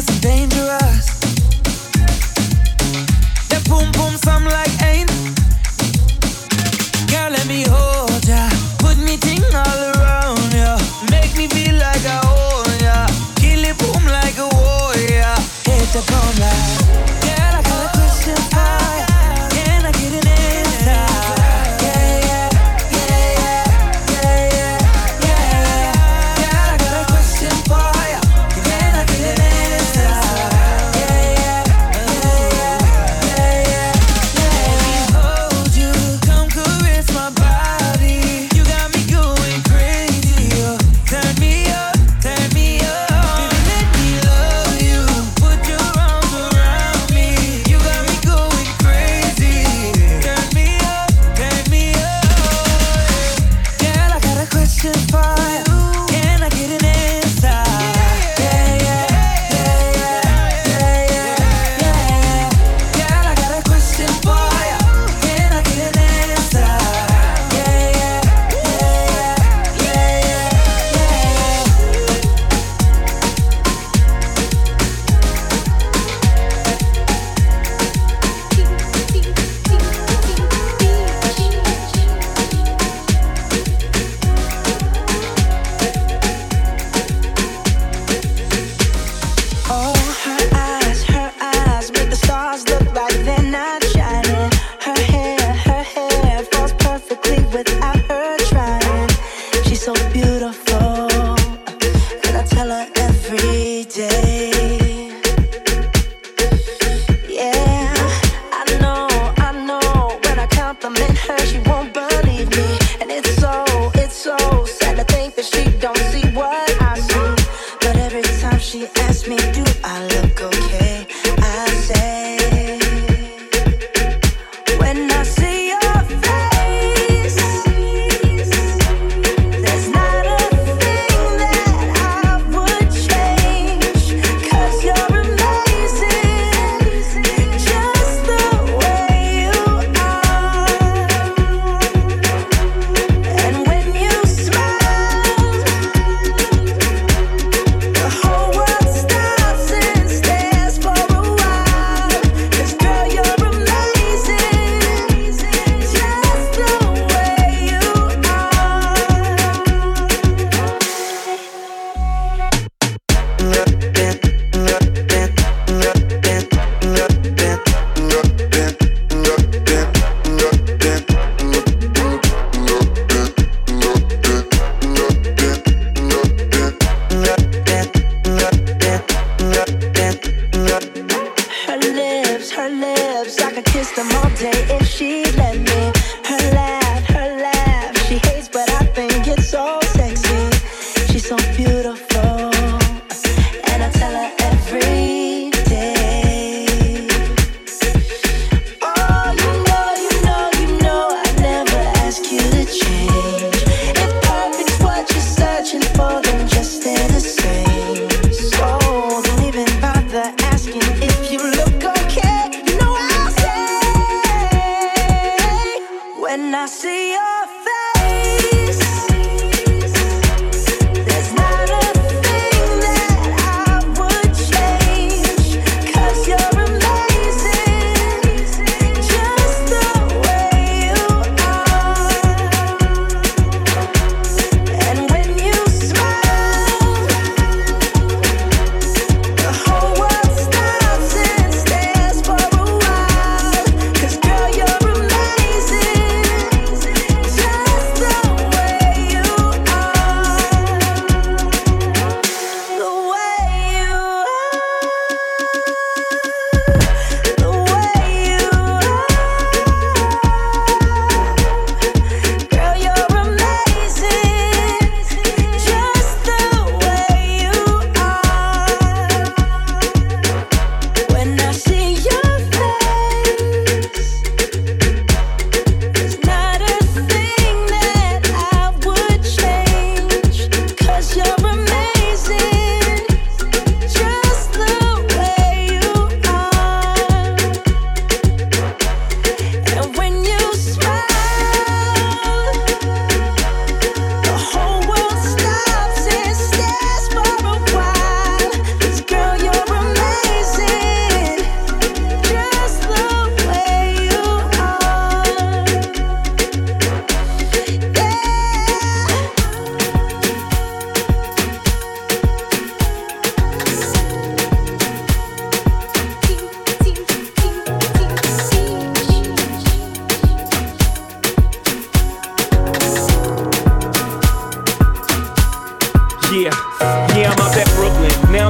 'cause I'm dangerous. That boom boom sound like ain't. Girl, let me hold ya. Put me ting all around ya. Make me feel like I own ya. Kill it boom like a warrior. Hit the corner. Girl, I got a question high. Can I get an answer?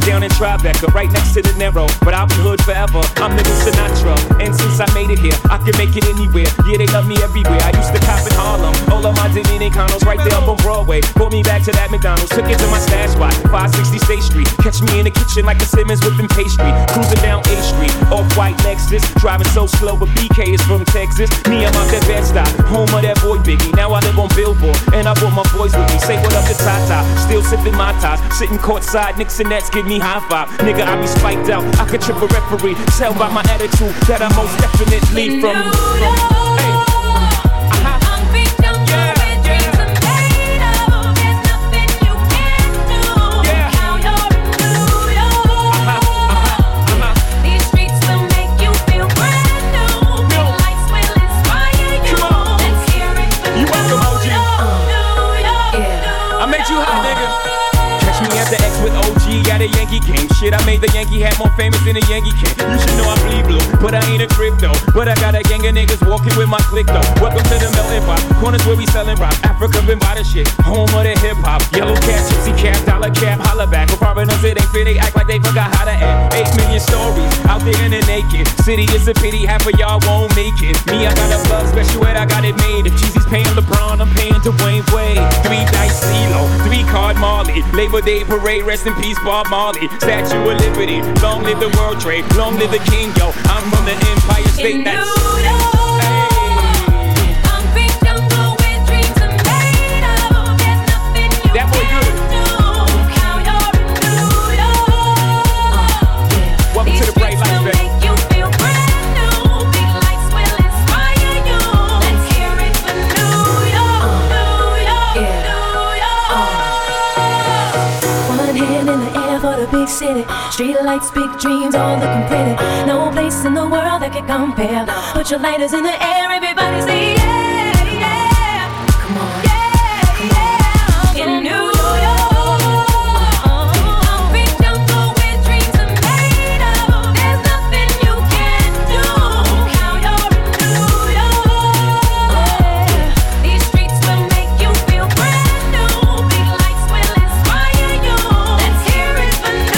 down in Tribeca, right next to the Narrow. But I'll be hood forever, I'm the new Sinatra. And since I made it here, I can make it anywhere. Yeah, they love me everywhere. I used to cop in Harlem, all of my Dominicanos right there up on Broadway. Pulled me back to that McDonald's, took it to my stash spot, 560 State Street. Catch me in the kitchen like a Simmons whipping pastry. Cruising down A Street, off-white Lexus, driving so slow, but BK is from Texas. Me, I'm out that Bed-Stuy, home of that boy Biggie. Now I live on Billboard, and I brought my boys with me. Say what up to Tata, still sipping my ties, sitting courtside. Knicks and Nets give me high five. Nigga, I be spiked out, I could trip a referee. Tell by my attitude that I most definitely from shit, I made the Yankee hat more famous than a Yankee can. You should know I bleed blue, but I ain't a crypto. But I got a gang of niggas walking with my click though. Welcome to the melting pot, corners where we selling rock. Africa been by the shit, home of the hip hop. Yellow cap, gypsy cap, dollar cap, holla back. But foreigners it ain't fit, they act like they forgot how to act. 8 million stories out there in the naked city. It's a pity half of y'all won't make it. Me, I got a love special ed, I got it made. If Jeezy's paying LeBron, I'm paying Dwayne Wade. 3 dice CeeLo, 3 card Marley. Labor Day parade, rest in peace Bob Marley. Statue of Liberty, long live the World Trade, long live the king, yo. I'm from the Empire State. That's city, street lights, big dreams, all looking pretty. No place in the world that could compare. Put your lighters in the air, everybody say yeah, yeah. Come on, yeah, come on. Yeah. In New York, I'll be jungle where dreams are made of. There's nothing you can do. How you're in New York. These streets will make you feel brand new. Big lights will inspire you. Let's hear it for New York.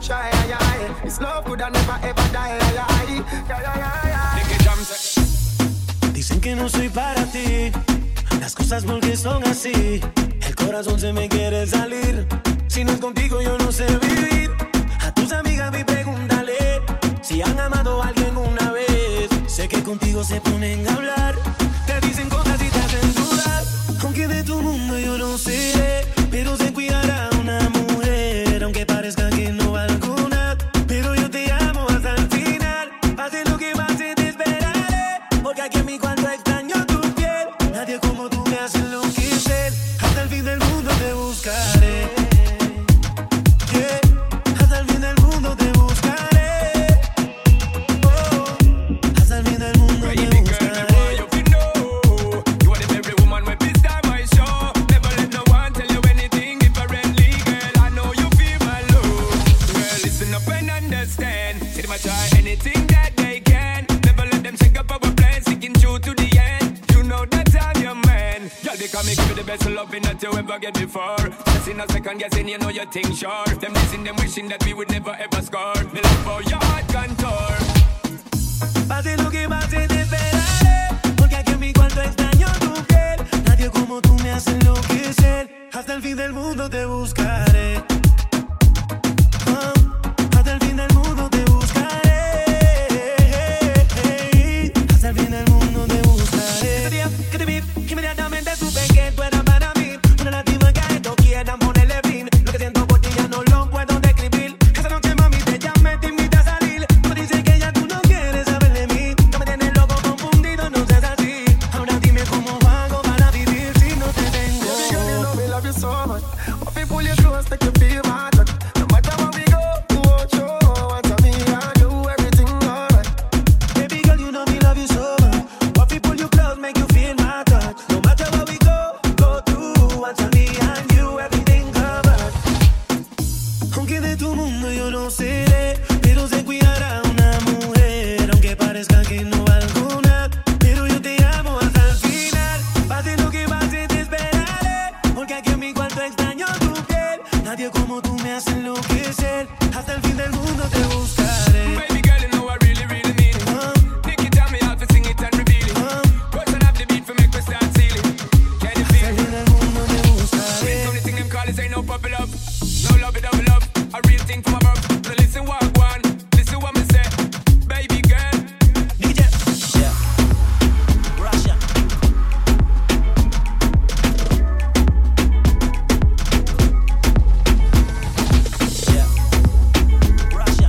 never try. This love could I never ever die. Dicen que no soy para ti. Las cosas porque son así. El corazón se me quiere salir. Si no es contigo yo no sé vivir. A tus amigas vi pregúntale si han amado a alguien una vez. Sé que contigo se ponen a hablar. Te dicen cosas y te hacen dudar. Aunque de tu mundo yo no sé, pero se cuidará una mujer. Aunque parezca que no va alguna, pero yo te amo hasta el final. Pase lo que pase te esperaré, porque aquí en mi cuarto extraño tu piel. Nadie como tú me hace enloquecer. Hasta el fin del mundo te buscaré. That you ever get before. Just in a second guessing you know your thing sure. Them missing them wishing that we would never ever score. Me love for your heart contour. Pase lo que pase te esperaré, porque aquí en mi cuarto extraño tu piel. Nadie como tú me hace enloquecer. Hasta el fin del mundo te buscaré. Hasta el fin del mundo te buscaré. Hasta el fin del mundo te buscaré. Ese día que te vi, inmediatamente supe que tú eras para mí. Una latina que no quieran ponerle fin. Lo que siento por ti ya no lo puedo describir. Esa noche mami te llamé, te invita a salir. Tú me dices que ya tú no quieres saber de mí. Ya me tienes loco confundido, no seas así. Ahora dime cómo hago para vivir si no te tengo. Baby girl, you know we love you so much. All people you trust, they can feel my touch. No matter where we go, you won't show. What's up, me I do everything alright. Baby girl, you know we love you so much. All people you close make you feel my touch. No matter where we go. Aunque de tu mundo yo no seré, pero se cuidará una mujer. Aunque parezca que no valgo nada, pero yo te amo hasta el final. Pase lo que pase te esperaré, porque aquí en mi cuarto extraño tu piel. Nadie como tú me hace enloquecer. Hasta el fin del mundo te buscaré. Baby girl, you know I really, really mean it. Nick, you tell me how to sing it and reveal it. Person up the beat for make me start sealing. Can you feel it? Hasta el fin del mundo te buscaré. It's only thing them call is ain't no pop it up. No love it up. A real thing for my birth. So listen what I want. Listen what me say. Baby girl. DJ. Yeah. Russia. Yeah. Russia.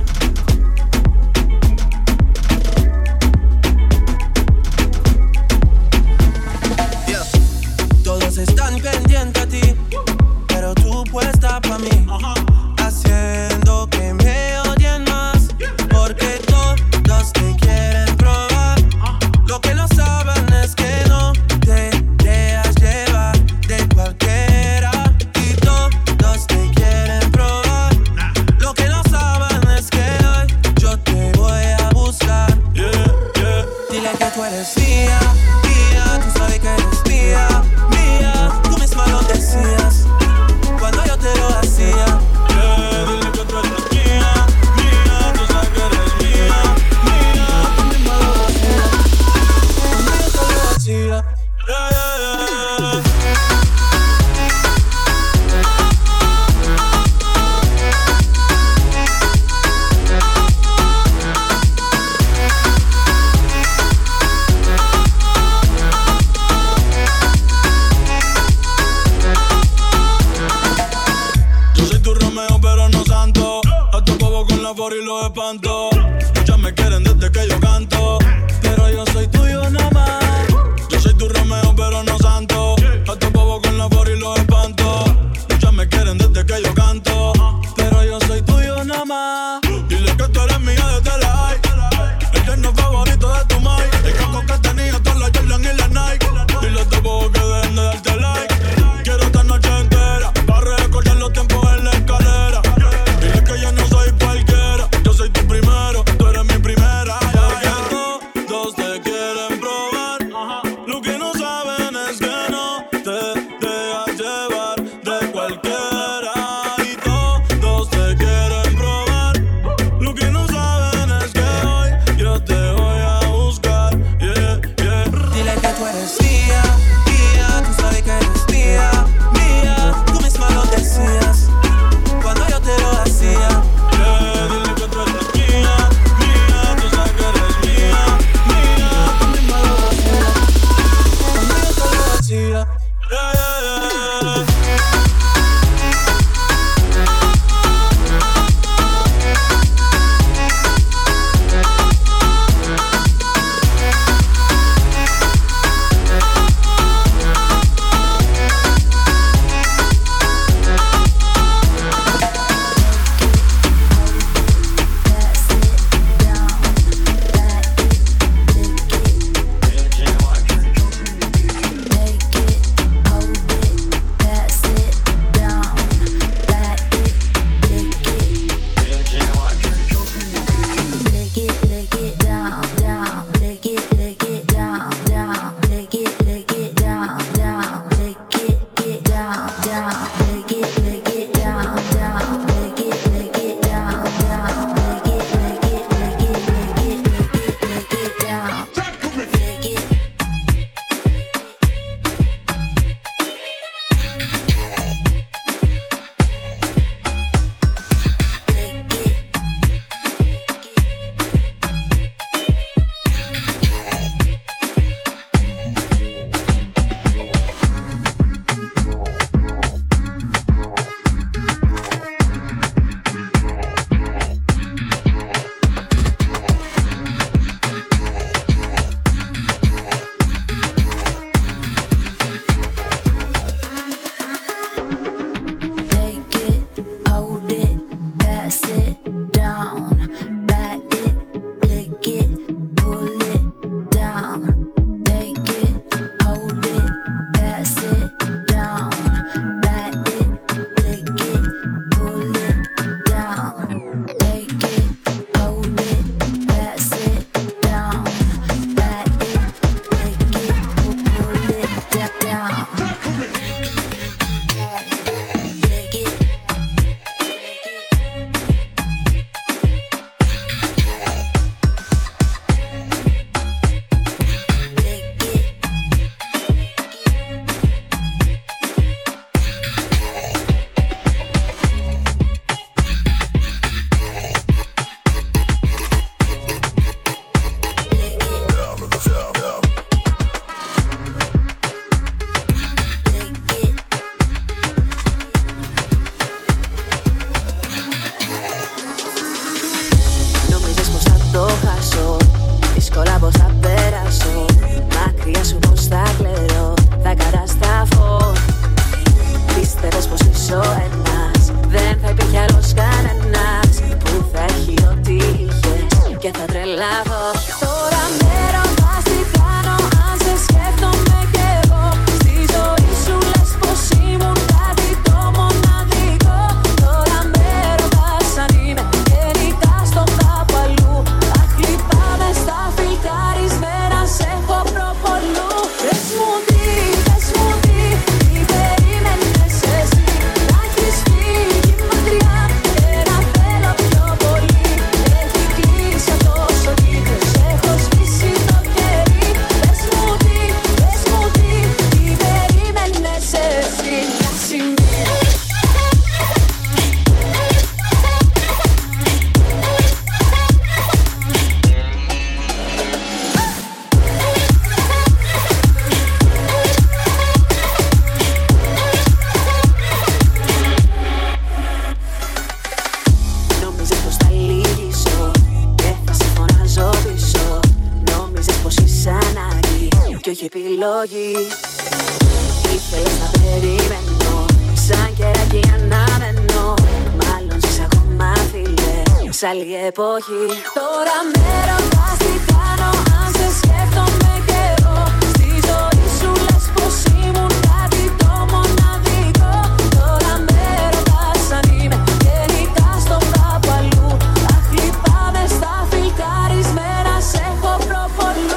Yeah. Todos están pendientes a ti, pero tú puesta pa' mí. Haciendo que me odien más, porque todos te quieren probar. Lo que no saben es que no te dejas llevar de cualquiera. Y todos te quieren probar. Lo que no saben es que hoy yo te voy a buscar. Yeah, yeah. Dile que tú eres mía, mía. Tú sabes que eres mía, mía. Tú misma lo decías cuando yo te lo hacía. κι όχι επιλογή. Ήθελες να περιμένω, σαν κεράκι αναμένω. Μάλλον ζεις ακόμα φίλε, σ' άλλη εποχή. Τώρα με ρωτάς τι κάνω, αν σε σκέφτομαι καιρό. Στη ζωή σου λες πως ήμουν κάτι το μοναδικό. Τώρα με ρωτάς αν είμαι γενικά στο κάπου αλλού. Αχ, λυπάμαι, στα φιλταρισμένα σε έχω προπολού.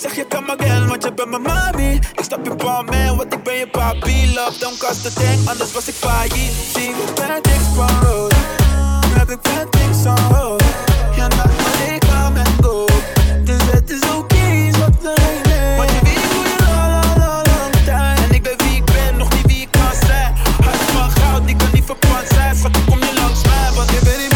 zeg je come again, want je bent mijn mami. Ik stap je pa man, want ik ben je papi. Love don't cost a thing, anders was ik failliet. Zie hoe bad things van rood. Nu heb ik bad things on road. Ja, laat maar ik kom en go. Dus het is oké, is wat nee, nee. Want je weet hoe je lang tijd. En ik ben wie ik ben, nog niet wie ik kan zijn. Hart van goud, die kan niet verpand zijn. Schat, kom je langs mij, want je weet niet.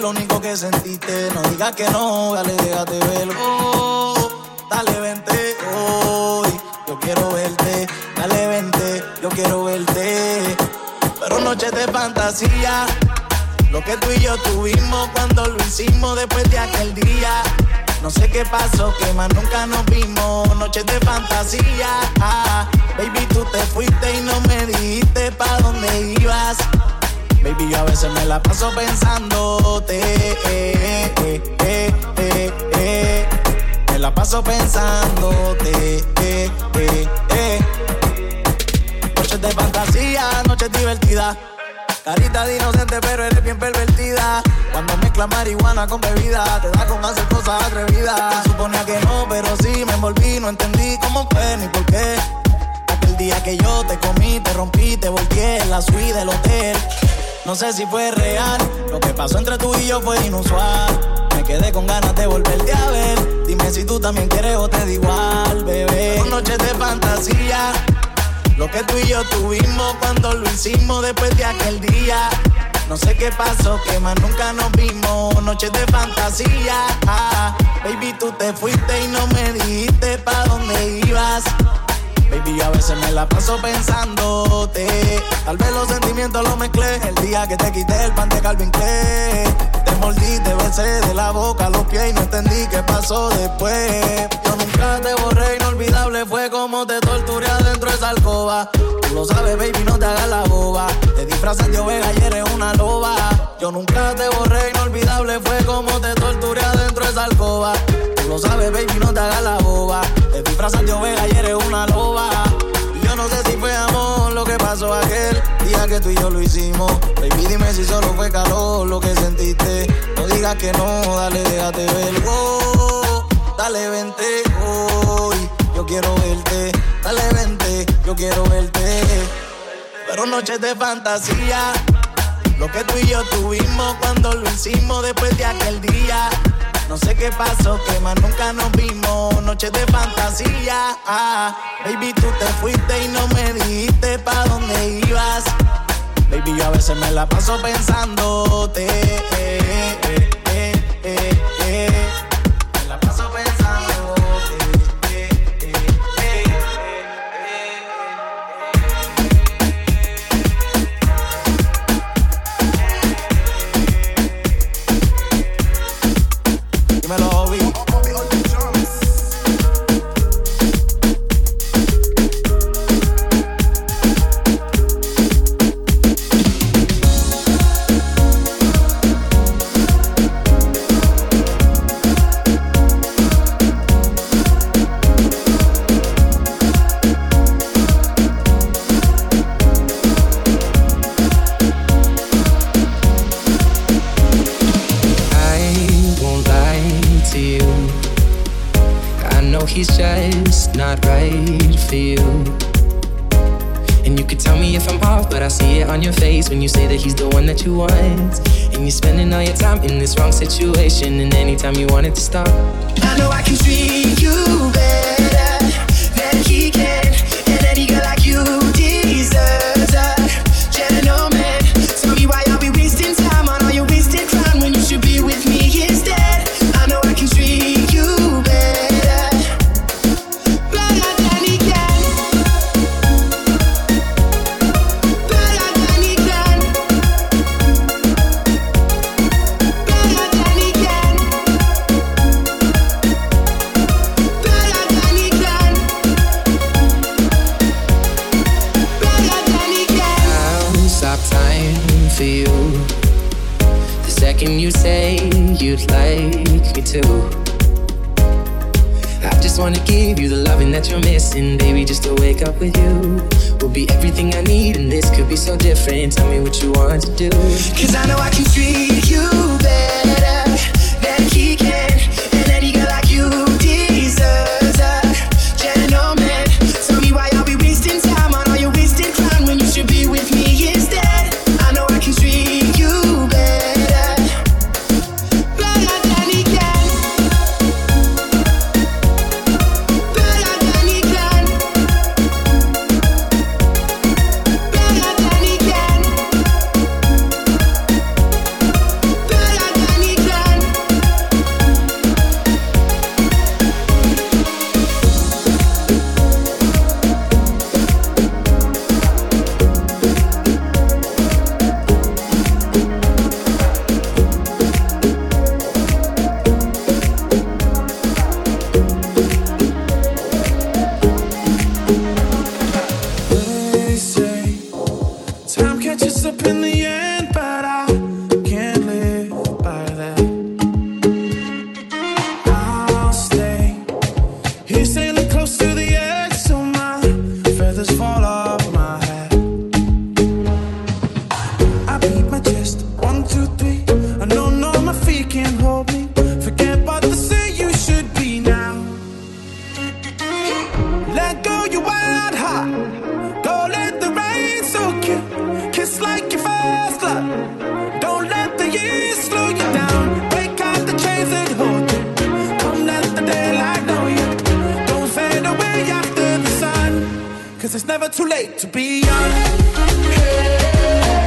Lo único que sentiste, no digas que no, dale, déjate ver, oh, dale, vente, hoy, yo quiero verte, dale, vente, yo quiero verte, pero noche de fantasía, lo que tú y yo tuvimos cuando lo hicimos después de aquel día, no sé qué pasó, que más nunca nos vimos, noche de fantasía, ah, baby, tú te fuiste y no me dijiste pa' dónde ibas. Baby, yo a veces me la paso pensándote, me la paso pensándote, Noches de fantasía, noches divertidas, carita de inocente pero eres bien pervertida, cuando mezclas marihuana con bebida, te da con hacer cosas atrevidas, suponía que no, pero sí me envolví, no entendí cómo fue ni por qué, aquel día que yo te comí, te rompí, te volteé en la suite del hotel. No sé si fue real, lo que pasó entre tú y yo fue inusual. Me quedé con ganas de volverte a ver. Dime si tú también quieres o te da igual, bebé. Noches de fantasía, lo que tú y yo tuvimos cuando lo hicimos después de aquel día. No sé qué pasó, que más nunca nos vimos. Noches de fantasía, ah, baby, tú te fuiste y no me dijiste pa' dónde ibas. Baby, a veces me la paso pensándote. Tal vez los sentimientos los mezclé. El día que te quité el pan de Calvin Klein, te mordí, te besé de la boca a los pies y no entendí qué pasó después. Yo nunca te borré, inolvidable fue como te torturé adentro de esa alcoba. Tú lo sabes, baby, no te hagas la boba. Te disfrazas de oveja y eres una loba. Yo nunca te borré, inolvidable fue como te torturé adentro de esa alcoba. Tú lo sabes, baby, no te hagas la boba. Te disfrazas de oveja y eres una loba. Yo no sé si fue amor lo que pasó aquel día que tú y yo lo hicimos. Baby, dime si solo fue calor lo que sentiste. No digas que no, dale, déjate ver. Oh, dale, vente, hoy, yo quiero verte. Dale, vente, yo quiero verte. Pero noches de fantasía, lo que tú y yo tuvimos cuando lo hicimos después de aquel día. No sé qué pasó, que más nunca nos vimos. Noches de fantasía, ah, baby, tú te fuiste y no me dijiste pa' dónde ibas. Baby, yo a veces me la paso pensándote, me la paso pensándote, Dímelo, Obi. He's just not right for you. And you could tell me if I'm off, but I see it on your face when you say that he's the one that you want. And you're spending all your time in this wrong situation, and anytime you want it to stop. I know I can treat you better than he can, and any girl like you deserves a gentleman. Tell me why I'll be wasting time on all your wasted time when you should be with me instead. I know I can treat you better than he can, better than he can, better than he can, better than he can, better than he can. I'll stop time for you the second you say you'd like me to. I just wanna give you the loving that you're missing, baby, just to wake up with you will be everything I need, and this could be so different. Tell me what you want to do, 'cause I know I can treat you better than he can, and any girl like you deserves a gentleman. Tell me why I'll be wasting time on all your wasted time when you should be with me instead. I know I can treat you better, better than he can, better than he can, better than he can, better than he can. They say time catches up in the end, but I can't live by that. I'll stay here sailing close to the edge, so my feathers fall off my hat. I beat my chest, 1, 2, 3. I know no, my feet can't hold me. Forget what they say you should be now. Let go your wild heart. Don't let the rain soak you. Kiss like your first love. Don't let the years slow you down. Break out the chains that hold you. Come let the daylight know you. Don't fade away after the sun. 'Cause it's never too late to be young. Hey,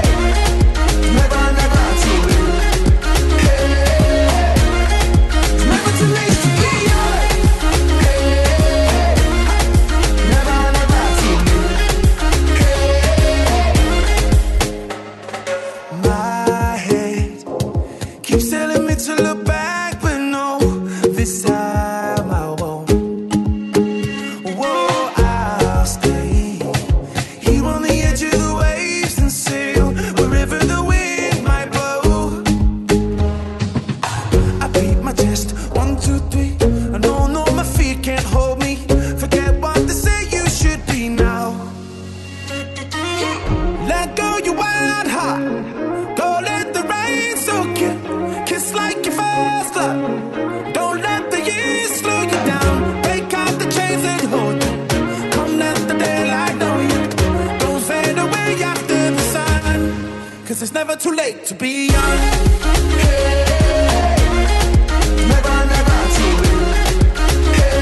never, never too late.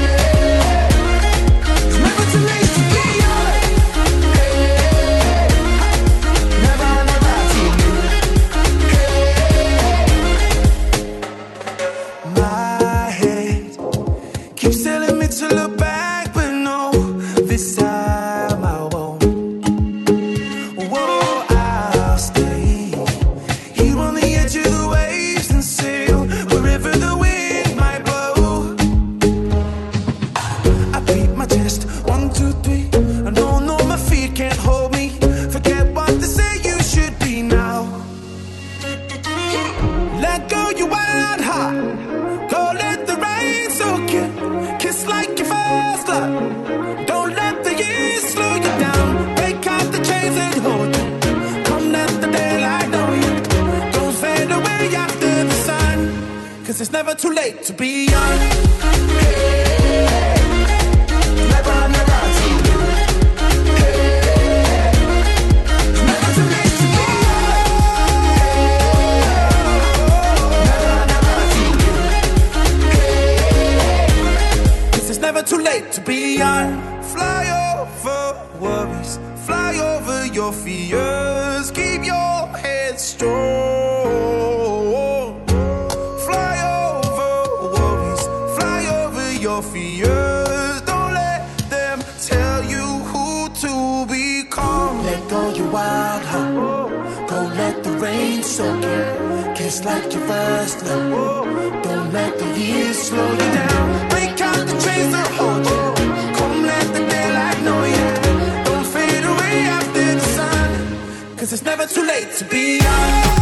Hey, never too late to be young. Hey, never, never too late. My head keeps telling me to look back, but no, this time I won't. Whoa, I'll stay here on the edge of the waves and sail wherever the wind might blow. I beat my chest, 1, 2, 3. I know no, my feet can't hold me. Forget what they say you should be now. Let go your wild heart. Don't let the rain soak you. Kiss like your first love. Don't let the years slow you down. Break out the chains that hold you. Come let the daylight know you. Don't fade away after the sun. 'Cause it's never too late to be young. Hey, never, never too late. Hey, never too late to be young. Hey, never, never too late. Hey, my head keeps telling me to look back, but no, this time I won't. Whoa, I'll stay here on the edge of the waves and sail wherever the wind might blow. I beat my chest, 1, 2, 3. I know no, my feet can't hold me. Forget what they say you should be now. Let go your wild heart. Don't let the rain soak you. Kiss like your first love. Don't let the years slow you down. Break out the chains that hold you. Come let the daylight know you. Don't fade away after the sun. 'Cause it's never too late to be young. Hey, never, never too late. Hey, never too your fears, keep your head strong. Fly over worries, fly over your fears. Don't let them tell you who to become. Let go your wild heart, go let the rain soak in. Kiss like your first love, don't let the years slow you down. Break out the chains that hold you. Cause it's never too late to be young.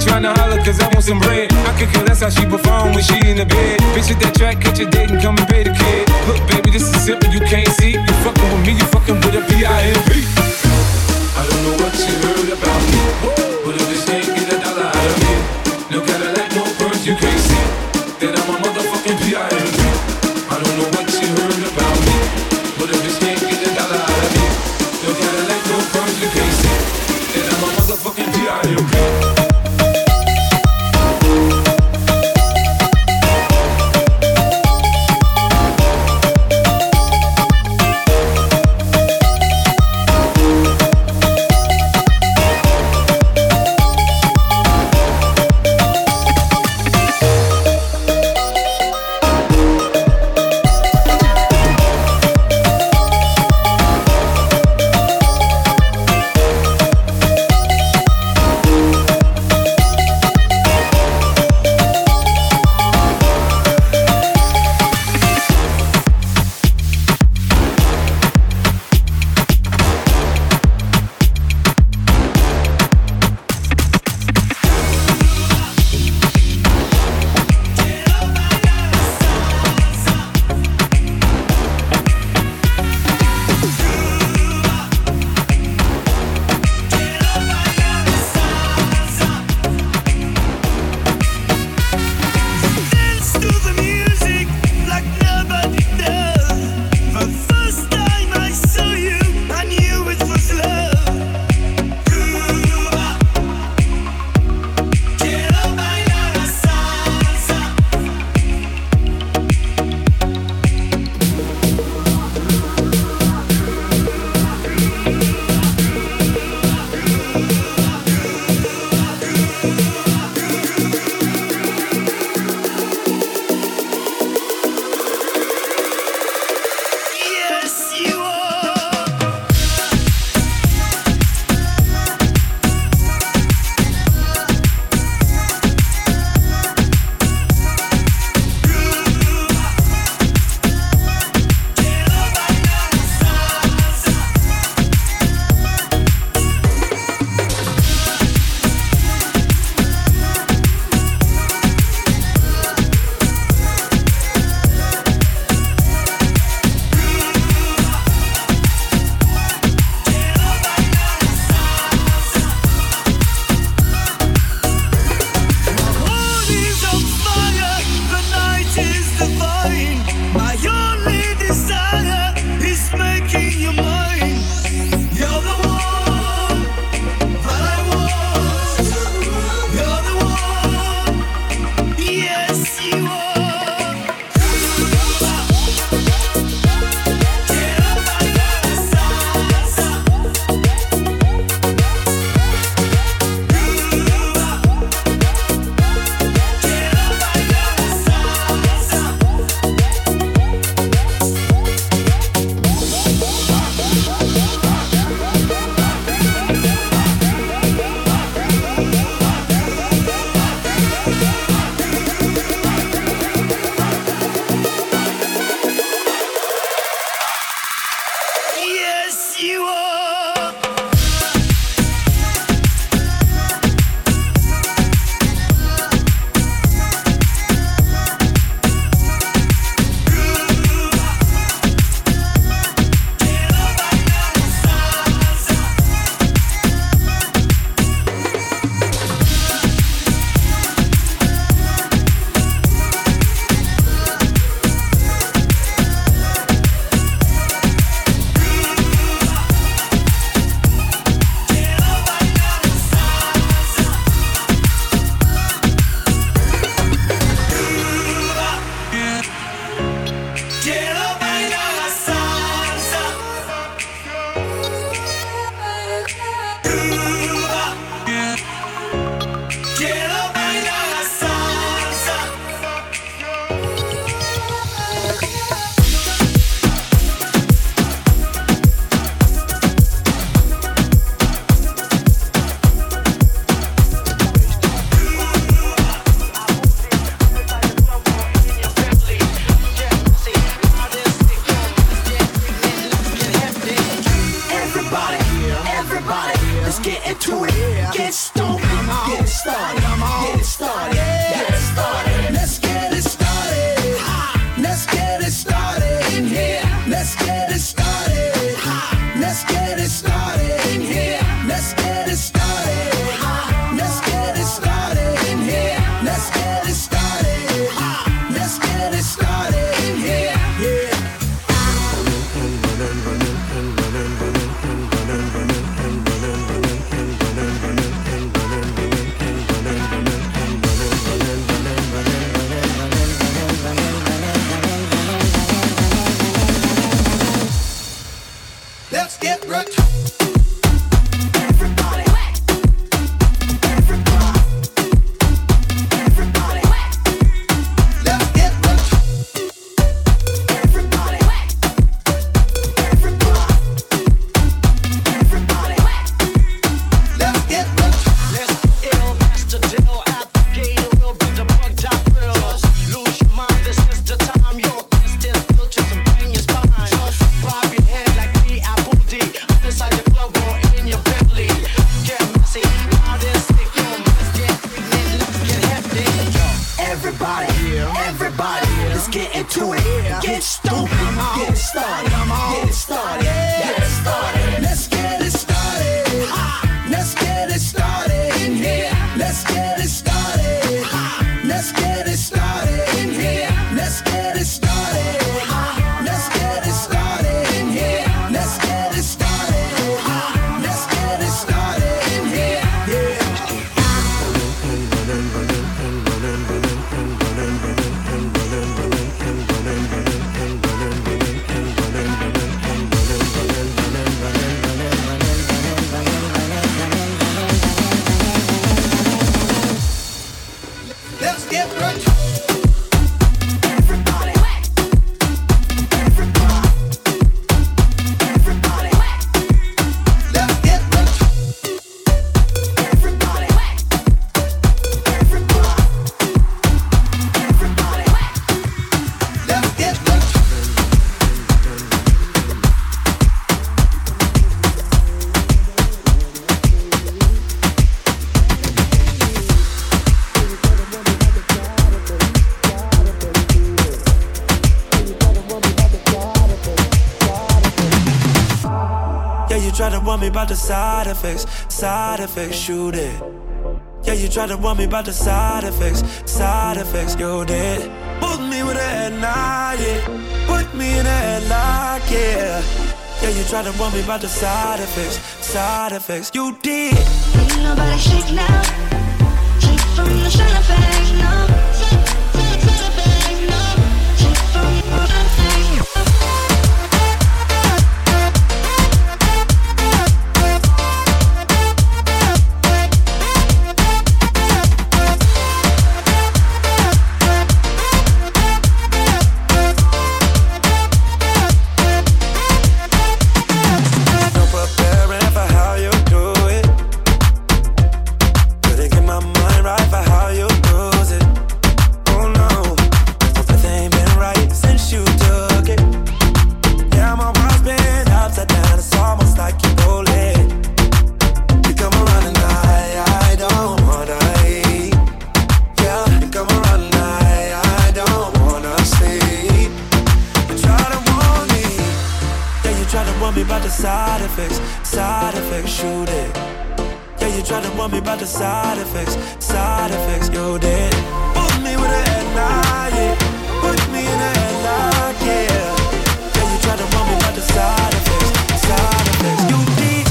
Tryna holler cause I want some bread. I could care less how she perform when she in the bed. Bitch at that track, catch a date and come and pay the kid. Look baby, this is simple, you can't see. You fucking with me, you fucking with a P.I.M.P. I don't know what you heard about me, but if this ain't get a dollar out of me, no Cadillac, no birds, you can't see that I'm a motherfucking P.I.M.P. I don't know what you heard about me, but if this ain't get a dollar out of me, no Cadillac, no birds, you can't see that I'm a motherfucking P.I.M.P. to it. Get stoked, get it started, get it started, get it started. Let's get it started. Let's get it started in here. Let's get it started. Let's get it started in here. Let's get it started. Let's get it started in here. Let's get it started. Let's get it started in here. Yeah. Let's get right. Everybody, everybody, everybody. Let's get right. Everybody, everybody, everybody. Let's get right. Let's ill, that's the deal. At the gate, it will be the bug top real. Just lose your mind, this is the time. Your best is built to some pain, your spine. Just pop your head like inside your club or in your belly. Get messy, this stick on. Let's get hefty. Everybody, everybody, let's get into it. Get stoked, get it started, get it started, get it started. Let's get it started. Let's get it started in here. Let's get it started. Let's get it started in here. Let's get it started. Let's get it started in here. Let's get it started. Me about the side effects, shoot it. Yeah, you tried to warn me about the side effects, you did. Put me with a headlight, yeah. Put me in a headlock, yeah. Yeah, you tried to warn me about the side effects, you did. Ain't nobody shake now, shake from the side effects, no. Shake, shake, shake, shake, no. Shake from the side effects. Side effects, shoot it. Yeah, you tried to warn me about the side effects, you did. Put me with a headlight, yeah. Put me in a headlight, yeah. Yeah, you tried to warn me about the side effects, you did.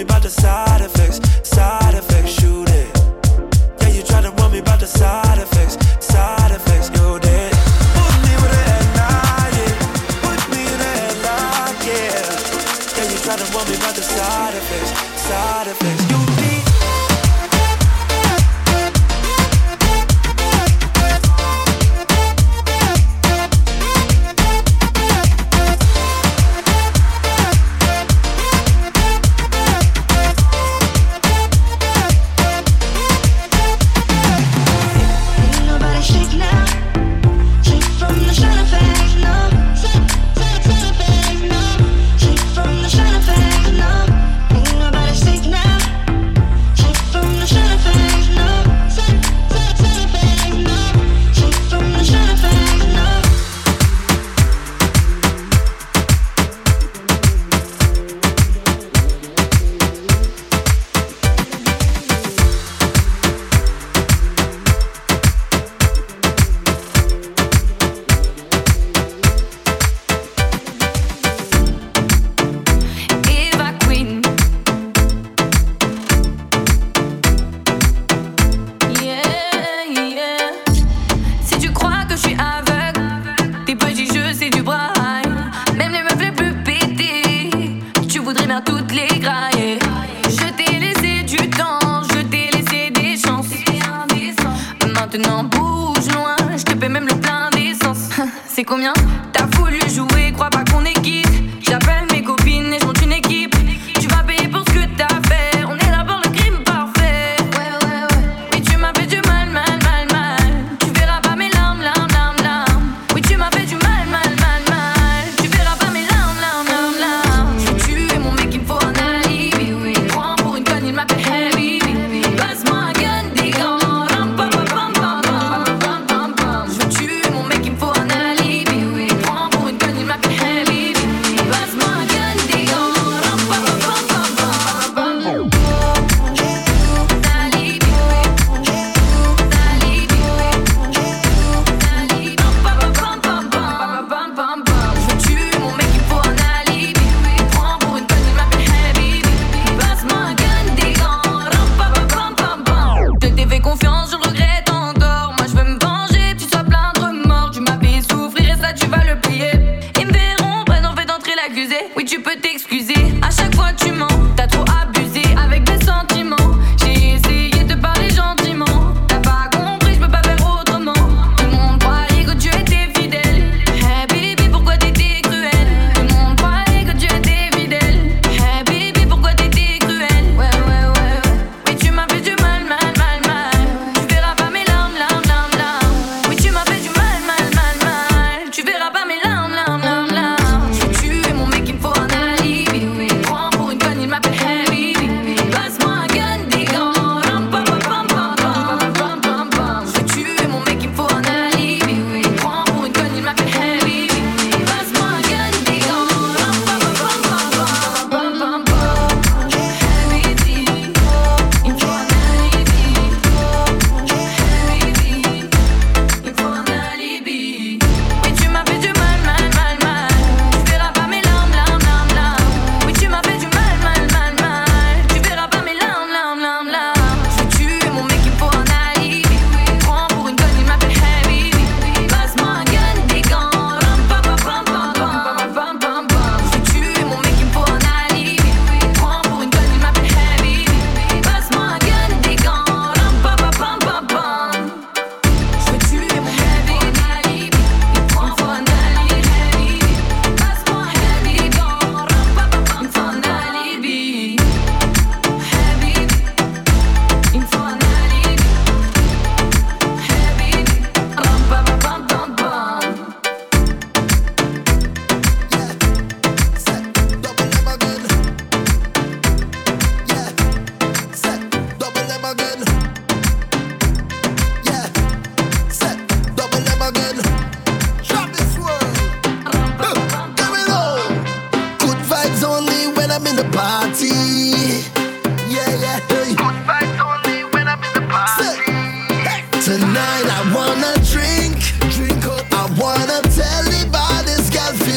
me about the side effects, shoot it. Yeah, you tried to warn me about the side effects, you did. Put me with a headlight, yeah. Put me in a headlight, yeah. Yeah, you tried to warn me about the side effects, you did.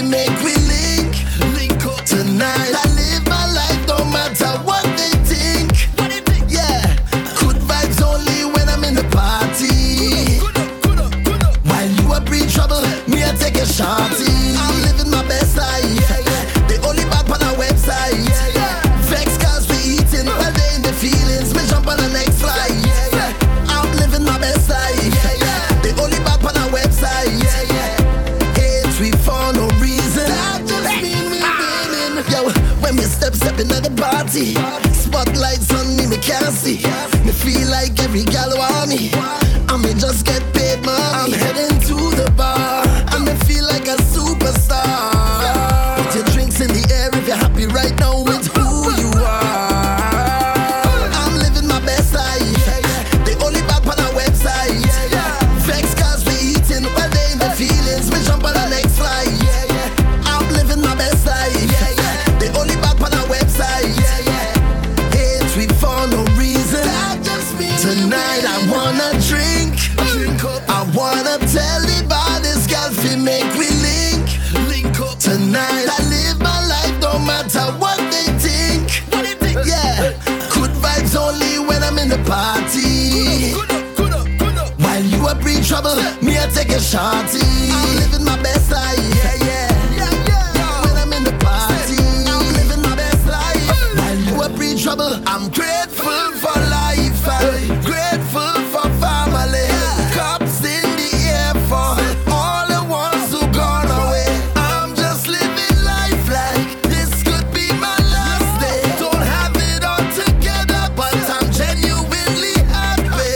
Make we link up. Tonight I live my life, no matter what. up in the party. Spotlights on me, me can't see. Me feel like every gal want me. I may just get paid, man. I'm heading to the bar. I may feel like a superstar. Put your drinks in the air if you're happy right now with who you are. I'm living my best life. They only back on our website. Vex cause we eating, well they in the feelings. We jump on the next flight. I'm living my best life. They only back on our website. Hate we for no reason. Tonight I wanna drink. I wanna tell you about this girl we make we link. Tonight I live my life, don't matter what they think. Yeah, good vibes only when I'm in the party. While you are in trouble, me I take a shawty. I'm living my best life. When I'm in the party, I'm living my best life. While you are in trouble, I'm grateful for life. I'm grateful for family. Cups in the air for all the ones who gone away. I'm just living life like this could be my last day. Don't have it all together, but I'm genuinely happy.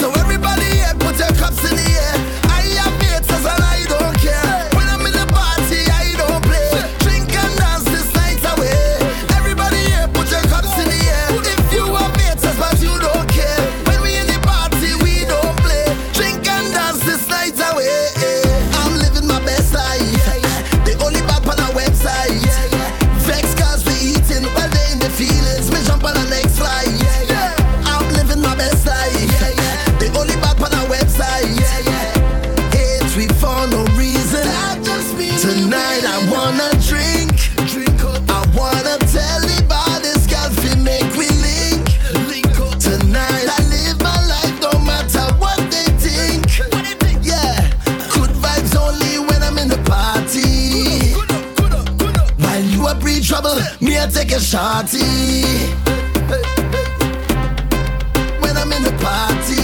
So everybody here, put your cups in the air. I have haters and I don't care. When I'm in the party, I don't play. Drink and dance this night away. Everybody here, put your cups in the air. If you have haters but you don't care. When we in the party, we don't play. Drink and dance this night away. I'm living my best life. They only back on our website. Vex cause we eating, well they in the feelings. We jump on the next flight. I'm living my best life. They only back on our website. Hate we for no reason. Tonight I wanna drink. I wanna tell you about this girl we make we link. Tonight I live my life, don't matter what they think. Yeah, good vibes only when I'm in the party. While you are in trouble, me I take a shawty. When I'm in the party.